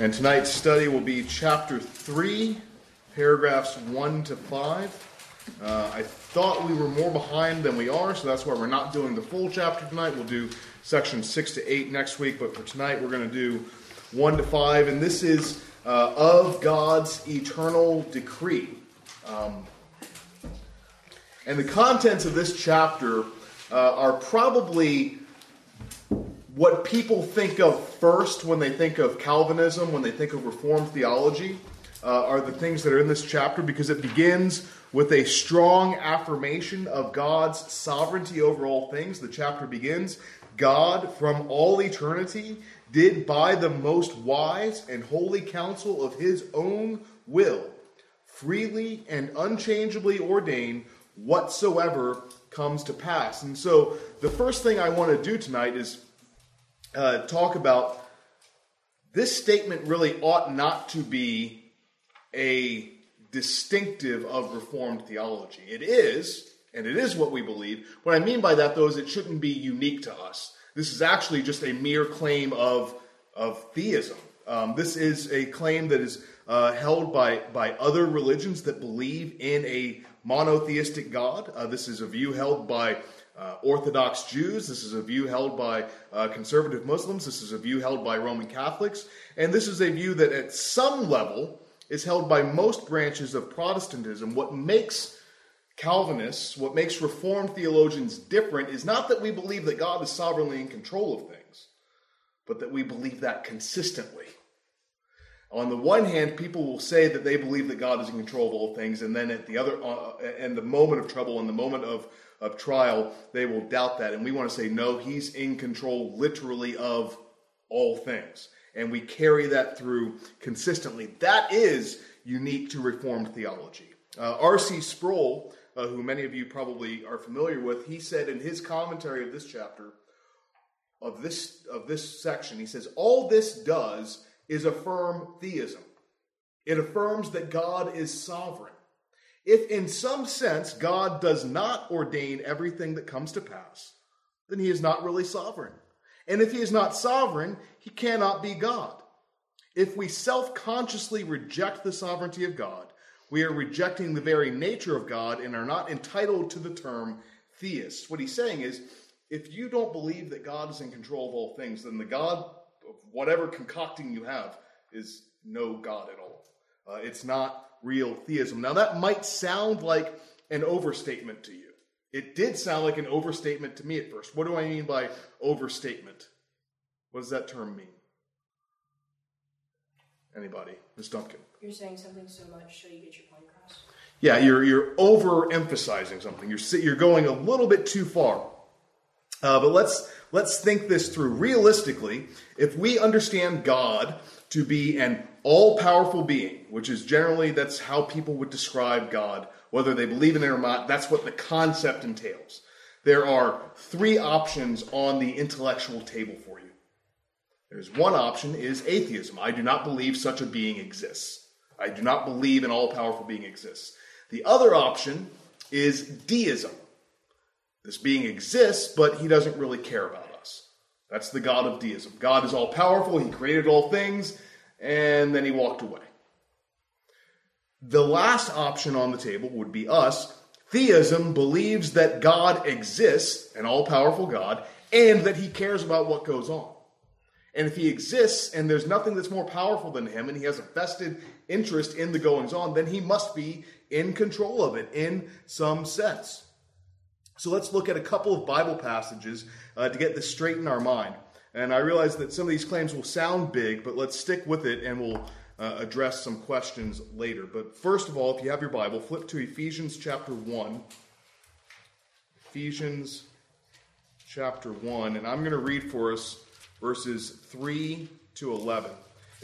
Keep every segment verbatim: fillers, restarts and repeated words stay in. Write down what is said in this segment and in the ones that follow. And tonight's study will be chapter three, paragraphs one to five. Uh, I thought we were more behind than we are, so that's why we're not doing the full chapter tonight. We'll do section six to eight next week, but for tonight we're going to do one to five. And this is uh, of God's eternal decree. Um, and the contents of this chapter uh, are probably what people think of first when they think of Calvinism, when they think of Reformed theology, uh, are the things that are in this chapter, because it begins with a strong affirmation of God's sovereignty over all things. The chapter begins, God from all eternity did by the most wise and holy counsel of his own will freely and unchangeably ordain whatsoever comes to pass. And so the first thing I want to do tonight is Uh, talk about this statement really ought not to be a distinctive of Reformed theology. It is, and it is what we believe. What I mean by that, though, is it shouldn't be unique to us. This is actually just a mere claim of, of theism. Um, this is a claim that is uh, held by, by other religions that believe in a monotheistic God. Uh, this is a view held by Uh, Orthodox Jews, this is a view held by uh, conservative Muslims, this is a view held by Roman Catholics, and this is a view that at some level is held by most branches of Protestantism. What makes Calvinists, what makes Reformed theologians different is not that we believe that God is sovereignly in control of things, but that we believe that consistently. On the one hand, people will say that they believe that God is in control of all things, and then at the other, uh, and the moment of trouble, and the moment of, of trial, they will doubt that. And we want to say, no, he's in control literally of all things. And we carry that through consistently. That is unique to Reformed theology. Uh, R C Sproul, uh, who many of you probably are familiar with, he said in his commentary of this chapter, of this of this section, he says, all this does is affirm theism. It affirms that God is sovereign. If in some sense God does not ordain everything that comes to pass, then he is not really sovereign. And if he is not sovereign, he cannot be God. If we self-consciously reject the sovereignty of God, we are rejecting the very nature of God and are not entitled to the term theist. What he's saying is, if you don't believe that God is in control of all things, then the God whatever concocting you have is no God at all. Uh, it's not real theism. Now, that might sound like an overstatement to you. It did sound like an overstatement to me at first. What do I mean by overstatement? What does that term mean? Anybody? Miz Duncan? You're saying something so much so you get your point across. Yeah, you're you're overemphasizing something. You're you're going a little bit too far. Uh, but let's let's think this through. Realistically, if we understand God to be an all-powerful being, which is generally that's how people would describe God, whether they believe in it or not, that's what the concept entails. There are three options on the intellectual table for you. There's one option is atheism. I do not believe such a being exists. I do not believe an all-powerful being exists. The other option is deism. This being exists, but he doesn't really care about us. That's the God of deism. God is all-powerful, he created all things, and then he walked away. The last option on the table would be us. Theism believes that God exists, an all-powerful God, and that he cares about what goes on. And if he exists, and there's nothing that's more powerful than him, and he has a vested interest in the goings-on, then he must be in control of it in some sense. So let's look at a couple of Bible passages uh, to get this straight in our mind. And I realize that some of these claims will sound big, but let's stick with it and we'll uh, address some questions later. But first of all, if you have your Bible, flip to Ephesians chapter one. Ephesians chapter one, and I'm going to read for us verses three to eleven.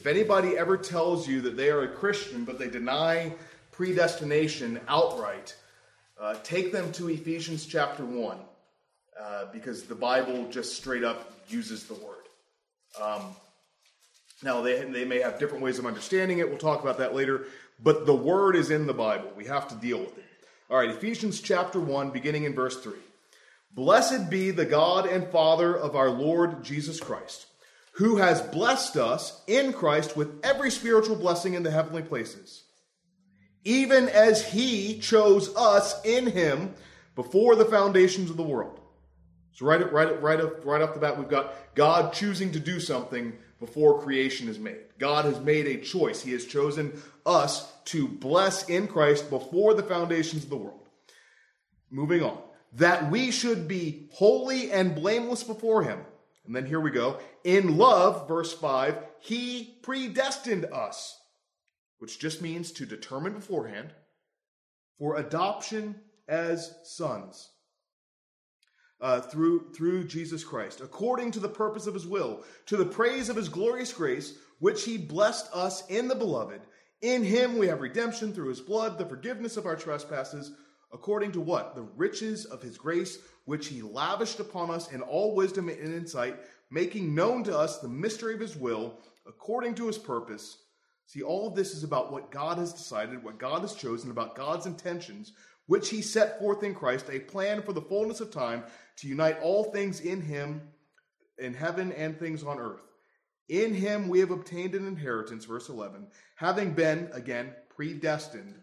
If anybody ever tells you that they are a Christian, but they deny predestination outright, Uh, take them to Ephesians chapter one, uh, because the Bible just straight up uses the word. Um, now, they, they may have different ways of understanding it. We'll talk about that later. But the word is in the Bible. We have to deal with it. All right, Ephesians chapter one, beginning in verse three. Blessed be the God and Father of our Lord Jesus Christ, who has blessed us in Christ with every spiritual blessing in the heavenly places, even as he chose us in him before the foundations of the world. So right, right, right, right off the bat, we've got God choosing to do something before creation is made. God has made a choice. He has chosen us to bless in Christ before the foundations of the world. Moving on. That we should be holy and blameless before him. And then here we go. In love, verse five, he predestined us, which just means to determine beforehand, for adoption as sons uh, through, through Jesus Christ, according to the purpose of his will, to the praise of his glorious grace, which he blessed us in the beloved. In him we have redemption through his blood, the forgiveness of our trespasses, according to what? The riches of his grace, which he lavished upon us in all wisdom and insight, making known to us the mystery of his will, according to his purpose. See, all of this is about what God has decided, what God has chosen, about God's intentions, which he set forth in Christ, a plan for the fullness of time to unite all things in him, in heaven and things on earth. In him we have obtained an inheritance, verse eleven, having been, again, predestined,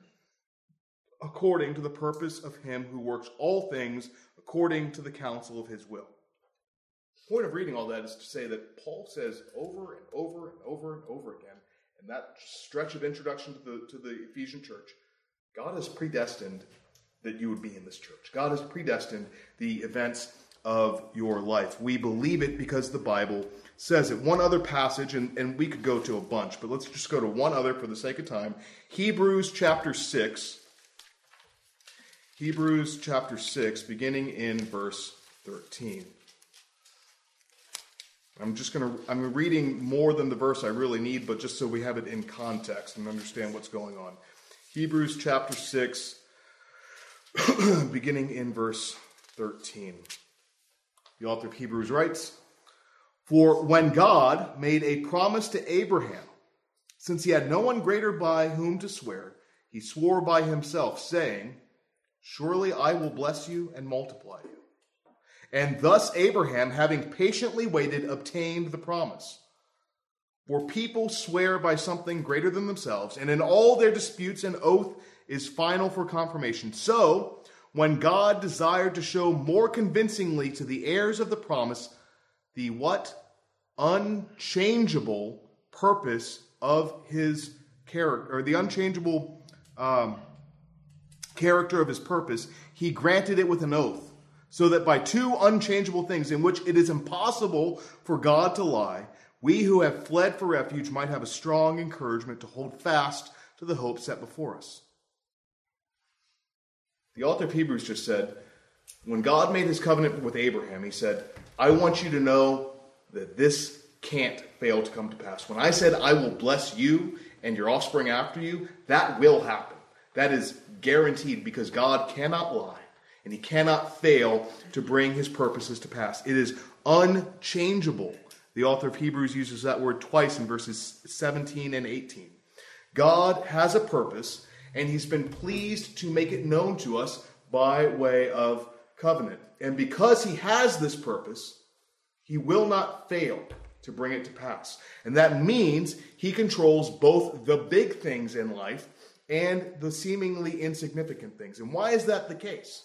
according to the purpose of him who works all things according to the counsel of his will. The point of reading all that is to say that Paul says over and over and over and over again, in that stretch of introduction to the, to the Ephesian church, God has predestined that you would be in this church. God has predestined the events of your life. We believe it because the Bible says it. One other passage, and, and we could go to a bunch, but let's just go to one other for the sake of time. Hebrews chapter six. Hebrews chapter six, beginning in verse thirteen. I'm just going to, I'm reading more than the verse I really need, but just so we have it in context and understand what's going on. Hebrews chapter six, beginning in verse thirteen. The author of Hebrews writes, "For when God made a promise to Abraham, since he had no one greater by whom to swear, he swore by himself, saying, 'Surely I will bless you and multiply you.' And thus Abraham, having patiently waited, obtained the promise. For people swear by something greater than themselves, and in all their disputes an oath is final for confirmation. So, when God desired to show more convincingly to the heirs of the promise the what? Unchangeable purpose of his character, or the unchangeable um character of his purpose, he granted it with an oath, so that by two unchangeable things in which it is impossible for God to lie, we who have fled for refuge might have a strong encouragement to hold fast to the hope set before us." The author of Hebrews just said, when God made his covenant with Abraham, he said, I want you to know that this can't fail to come to pass. When I said, I will bless you and your offspring after you, that will happen. That is guaranteed because God cannot lie and he cannot fail to bring his purposes to pass. It is unchangeable. The author of Hebrews uses that word twice in verses seventeen and eighteen. God has a purpose and he's been pleased to make it known to us by way of covenant. And because he has this purpose, he will not fail to bring it to pass. And that means he controls both the big things in life and the seemingly insignificant things. And why is that the case?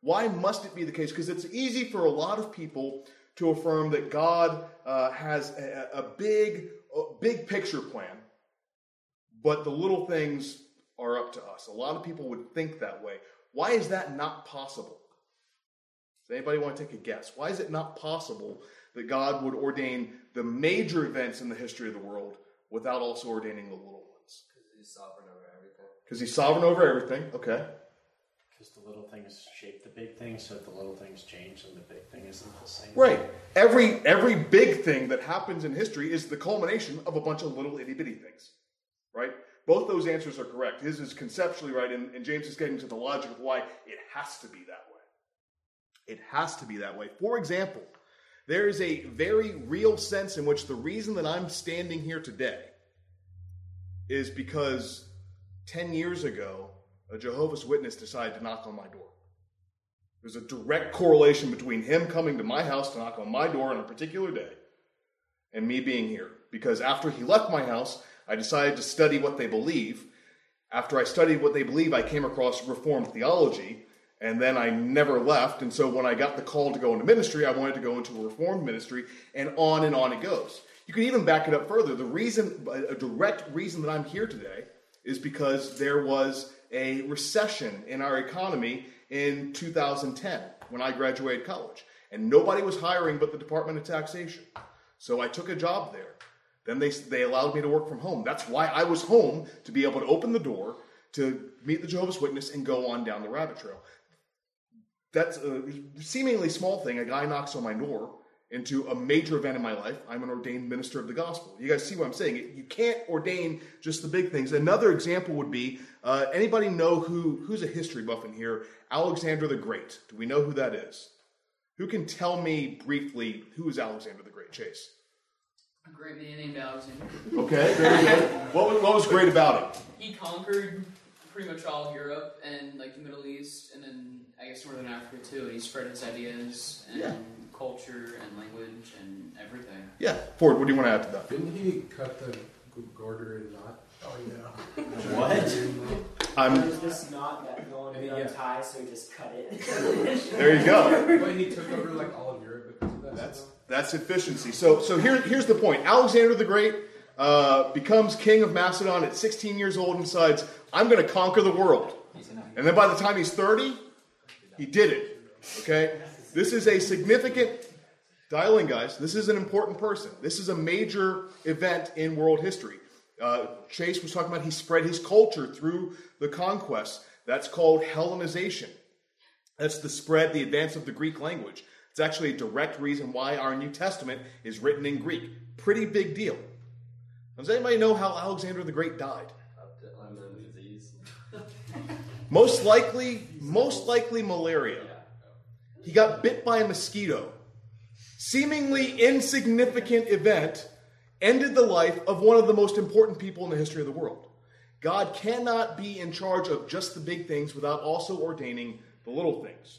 Why must it be the case? Because it's easy for a lot of people to affirm that God uh, has a, a big, a big picture plan, but the little things are up to us. A lot of people would think that way. Why is that not possible? Does anybody want to take a guess? Why is it not possible that God would ordain the major events in the history of the world without also ordaining the little ones? Because he's sovereign over everything. Because he's sovereign over everything. Okay. Because the little things shape the big thing, so the little things change and the big thing isn't the same. Right. Every every big thing that happens in history is the culmination of a bunch of little itty-bitty things. Right? Both those answers are correct. His is conceptually right, and, and James is getting to the logic of why it has to be that way. It has to be that way. For example, there is a very real sense in which the reason that I'm standing here today is because ten years ago, a Jehovah's Witness decided to knock on my door. There's a direct correlation between him coming to my house to knock on my door on a particular day and me being here, because after he left my house, I decided to study what they believe. After I studied what they believe, I came across Reformed theology, and then I never left. And so when I got the call to go into ministry, I wanted to go into a Reformed ministry, and on and on it goes. You can even back it up further. The reason, a direct reason that I'm here today is because there was a recession in our economy in two thousand ten when I graduated college, and nobody was hiring but the Department of Taxation. So I took a job there. Then they they allowed me to work from home. That's why I was home, to be able to open the door, to meet the Jehovah's Witness, and go on down the rabbit trail. That's a seemingly small thing. A guy knocks on my door into a major event in my life. I'm an ordained minister of the gospel. You guys see what I'm saying? You can't ordain just the big things. Another example would be, uh, anybody know who who's a history buff in here? Alexander the Great. Do we know who that is? Who can tell me briefly who is Alexander the Great? Chase. A great man named Alexander. Okay, very good. What was, what was great about him? He conquered pretty much all of Europe and like the Middle East, and then I guess Northern Africa too. And he spread his ideas and yeah. culture and language and everything. Yeah, Ford. What do you want to add to that? Didn't he cut the garter in knot? Oh yeah. What? I'm. There's this knot that no one could untie, so he just cut it. There you go. But he took over like all of Europe because of that. That's. So. That's efficiency. So so here, here's the point. Alexander the Great uh, becomes king of Macedon at sixteen years old and decides, I'm going to conquer the world. And then by the time he's thirty, he did it. Okay? This is a significant, dial in guys, this is an important person. This is a major event in world history. Uh, Chase was talking about he spread his culture through the conquest. That's called Hellenization. That's the spread, the advance of the Greek language. It's actually a direct reason why our New Testament is written in Greek. Pretty big deal. Does anybody know how Alexander the Great died? Most likely, most likely malaria. He got bit by a mosquito. Seemingly insignificant event ended the life of one of the most important people in the history of the world. God cannot be in charge of just the big things without also ordaining the little things.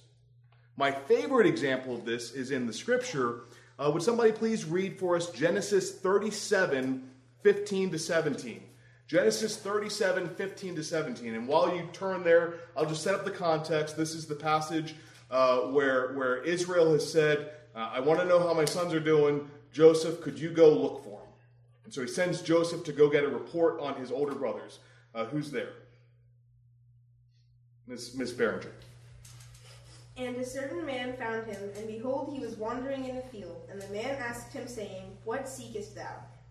My favorite example of this is in the scripture. Uh, would somebody please read for us Genesis thirty-seven, fifteen to seventeen? Genesis thirty-seven, fifteen to seventeen. And while you turn there, I'll just set up the context. This is the passage uh, where, where Israel has said, uh, I want to know how my sons are doing. Joseph, could you go look for them? And so he sends Joseph to go get a report on his older brothers. Uh, who's there? Miss Miss Berenger. And a certain man found him, and behold, he was wandering in the field. And the man asked him, saying, What seekest thou?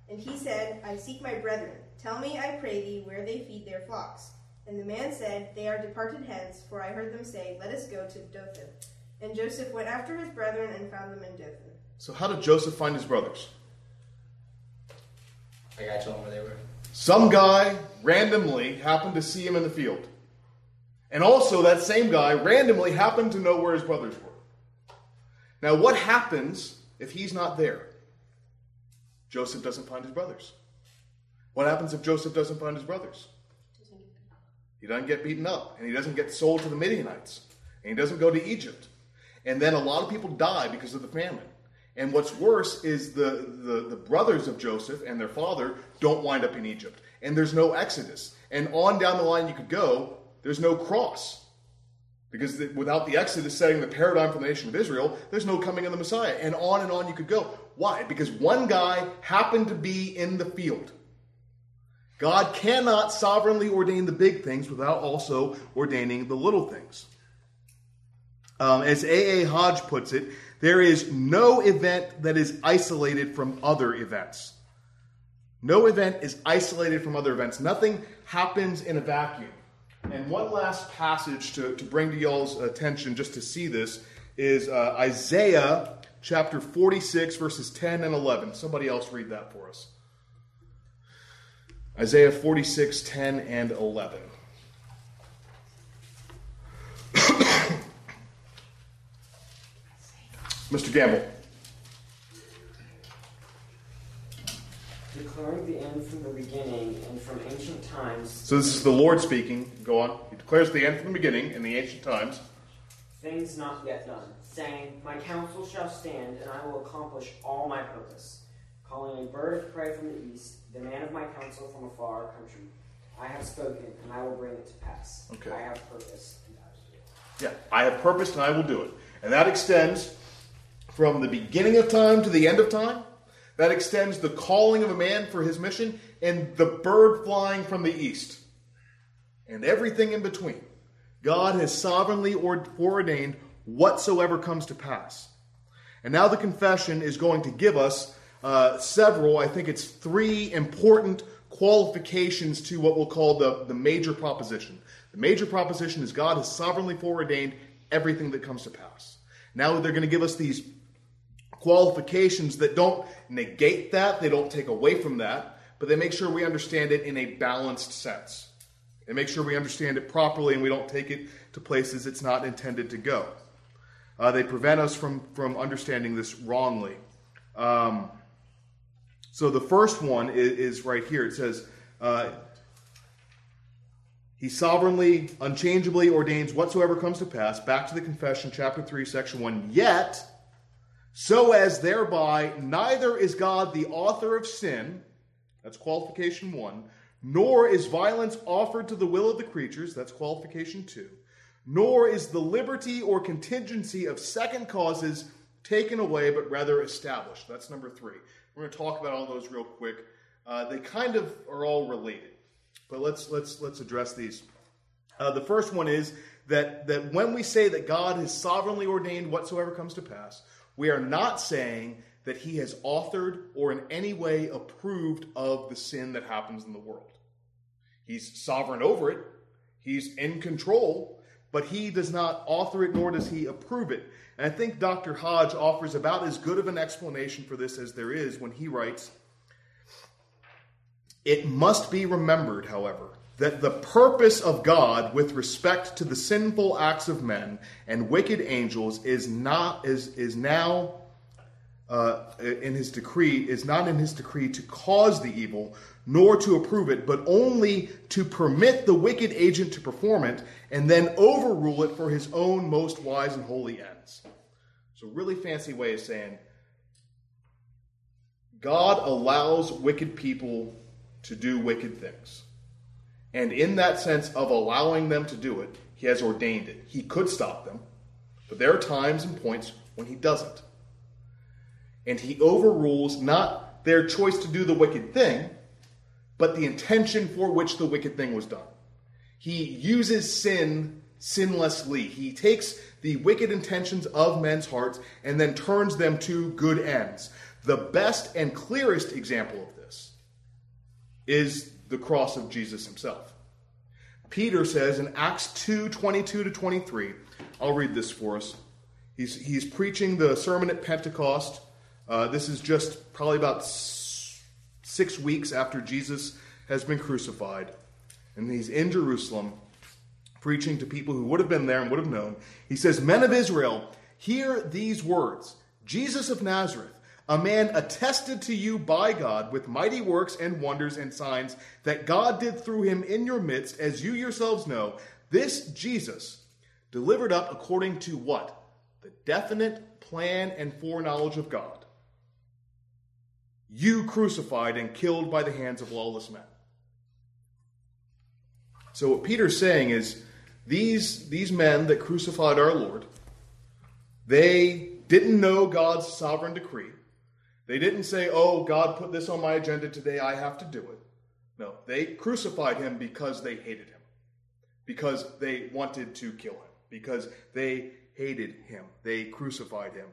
And he said, I seek my brethren. Tell me, I pray thee, where they feed their flocks. And the man said, They are departed hence, for I heard them say, Let us go to Dothan. And Joseph went after his brethren and found them in Dothan. So how did Joseph find his brothers? I got told him where they were. Some guy randomly happened to see him in the field. And also that same guy randomly happened to know where his brothers were. Now what happens if he's not there? Joseph doesn't find his brothers. What happens if Joseph doesn't find his brothers? He doesn't get beaten up, and he doesn't get sold to the Midianites, and he doesn't go to Egypt. And then a lot of people die because of the famine. And what's worse is the, the, the brothers of Joseph and their father don't wind up in Egypt. And there's no Exodus. And on down the line you could go. There's no cross, because the, without the Exodus setting the paradigm for the nation of Israel, there's no coming of the Messiah. And on and on you could go. Why? Because one guy happened to be in the field. God cannot sovereignly ordain the big things without also ordaining the little things. Um, as A A Hodge puts it, there is no event that is isolated from other events. No event is isolated from other events. Nothing happens in a vacuum. And one last passage to, to bring to y'all's attention just to see this is uh, Isaiah chapter forty-six, verses ten and eleven. Somebody else read that for us. Isaiah forty-six, ten and eleven. Mister Gamble. Declaring the end from the beginning and from ancient times. So this is the Lord speaking. Go on. He declares the end from the beginning and the ancient times. Things not yet done, saying, My counsel shall stand, and I will accomplish all my purpose. Calling a bird of prey from the east, the man of my counsel from a far country. I have spoken, and I will bring it to pass. Okay. I have purposed, and I will do it. Yeah, I have purposed, and I will do it. And that extends from the beginning of time to the end of time. That extends the calling of a man for his mission and the bird flying from the east. And everything in between. God has sovereignly ordained whatsoever comes to pass. And now the confession is going to give us uh, several, I think it's three important qualifications to what we'll call the, the major proposition. The major proposition is God has sovereignly foreordained everything that comes to pass. Now they're going to give us these qualifications that don't negate that, they don't take away from that, but they make sure we understand it in a balanced sense. They make sure we understand it properly and we don't take it to places it's not intended to go. Uh, they prevent us from, from understanding this wrongly. Um, so the first one is, is right here. It says, uh, he sovereignly, unchangeably ordains whatsoever comes to pass, back to the confession, chapter three, section one, yet, so as thereby neither is God the author of sin, that's qualification one, nor is violence offered to the will of the creatures, that's qualification two, nor is the liberty or contingency of second causes taken away, but rather established. That's number three. We're going to talk about all those real quick. Uh, they kind of are all related, but let's let's let's address these. Uh, the first one is that that when we say that God has sovereignly ordained whatsoever comes to pass, we are not saying that he has authored or in any way approved of the sin that happens in the world. He's sovereign over it. He's in control. But he does not author it, nor does he approve it. And I think Doctor Hodge offers about as good of an explanation for this as there is when he writes, it must be remembered, however, that the purpose of God with respect to the sinful acts of men and wicked angels is not is, is now uh, in his decree, is not in his decree to cause the evil, nor to approve it, but only to permit the wicked agent to perform it and then overrule it for his own most wise and holy ends. So really fancy way of saying God allows wicked people to do wicked things. And in that sense of allowing them to do it, he has ordained it. He could stop them, but there are times and points when he doesn't. And he overrules not their choice to do the wicked thing, but the intention for which the wicked thing was done. He uses sin sinlessly. He takes the wicked intentions of men's hearts and then turns them to good ends. The best and clearest example of this is the cross of Jesus himself. Peter says in Acts two, twenty-two to twenty-three, I'll read this for us. He's, he's preaching the sermon at Pentecost. Uh, this is just probably about six weeks after Jesus has been crucified, and he's in Jerusalem preaching to people who would have been there and would have known. He says, men of Israel, hear these words. Jesus of Nazareth, a man attested to you by God with mighty works and wonders and signs that God did through him in your midst, as you yourselves know, this Jesus delivered up according to what? The definite plan and foreknowledge of God. You crucified and killed by the hands of lawless men. So what Peter's saying is, these, these men that crucified our Lord, they didn't know God's sovereign decree. They didn't say, oh, God put this on my agenda today, I have to do it. No, they crucified him because they hated him, because they wanted to kill him, because they hated him. They crucified him.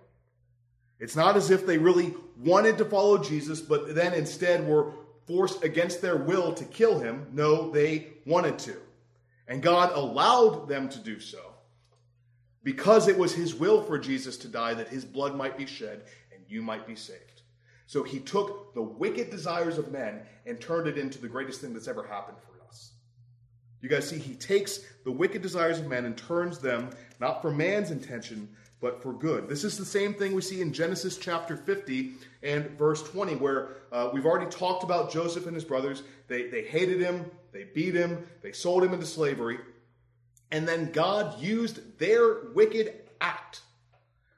It's not as if they really wanted to follow Jesus, but then instead were forced against their will to kill him. No, they wanted to. And God allowed them to do so because it was his will for Jesus to die, that his blood might be shed and you might be saved. So he took the wicked desires of men and turned it into the greatest thing that's ever happened for us. You guys see, he takes the wicked desires of men and turns them, not for man's intention, but for good. This is the same thing we see in Genesis chapter fifty and verse twenty, where uh, we've already talked about Joseph and his brothers. They, they hated him, they beat him, they sold him into slavery. And then God used their wicked act,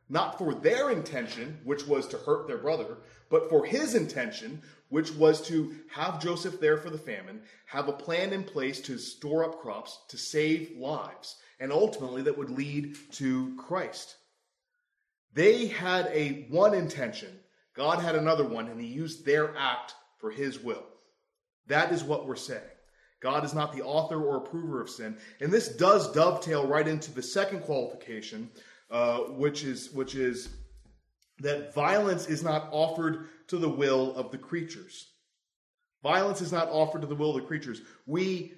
not for their intention, which was to hurt their brother, but for his intention, which was to have Joseph there for the famine, have a plan in place to store up crops, to save lives, and ultimately that would lead to Christ. They had a one intention, God had another one, and he used their act for his will. That is what we're saying. God is not the author or approver of sin. And this does dovetail right into the second qualification, uh, which is which is that violence is not offered to the will of the creatures. Violence is not offered to the will of the creatures. We,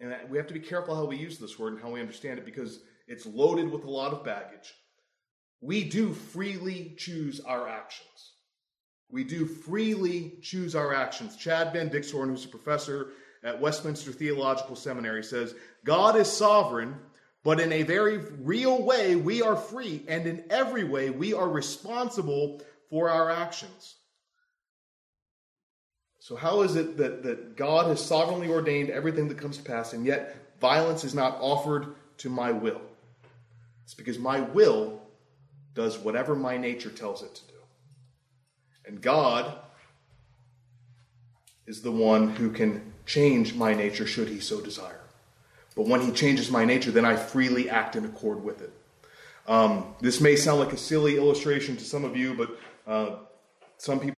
and we have to be careful how we use this word and how we understand it, because it's loaded with a lot of baggage. We do freely choose our actions. We do freely choose our actions. Chad Van Dixhorn, who's a professor at Westminster Theological Seminary, says, God is sovereign, but in a very real way, we are free, and in every way, we are responsible for our actions. So how is it that, that God has sovereignly ordained everything that comes to pass, and yet violence is not offered to my will? It's because my will does whatever my nature tells it to do. And God is the one who can change my nature should he so desire. But when he changes my nature, then I freely act in accord with it. Um, this may sound like a silly illustration to some of you, but uh, some people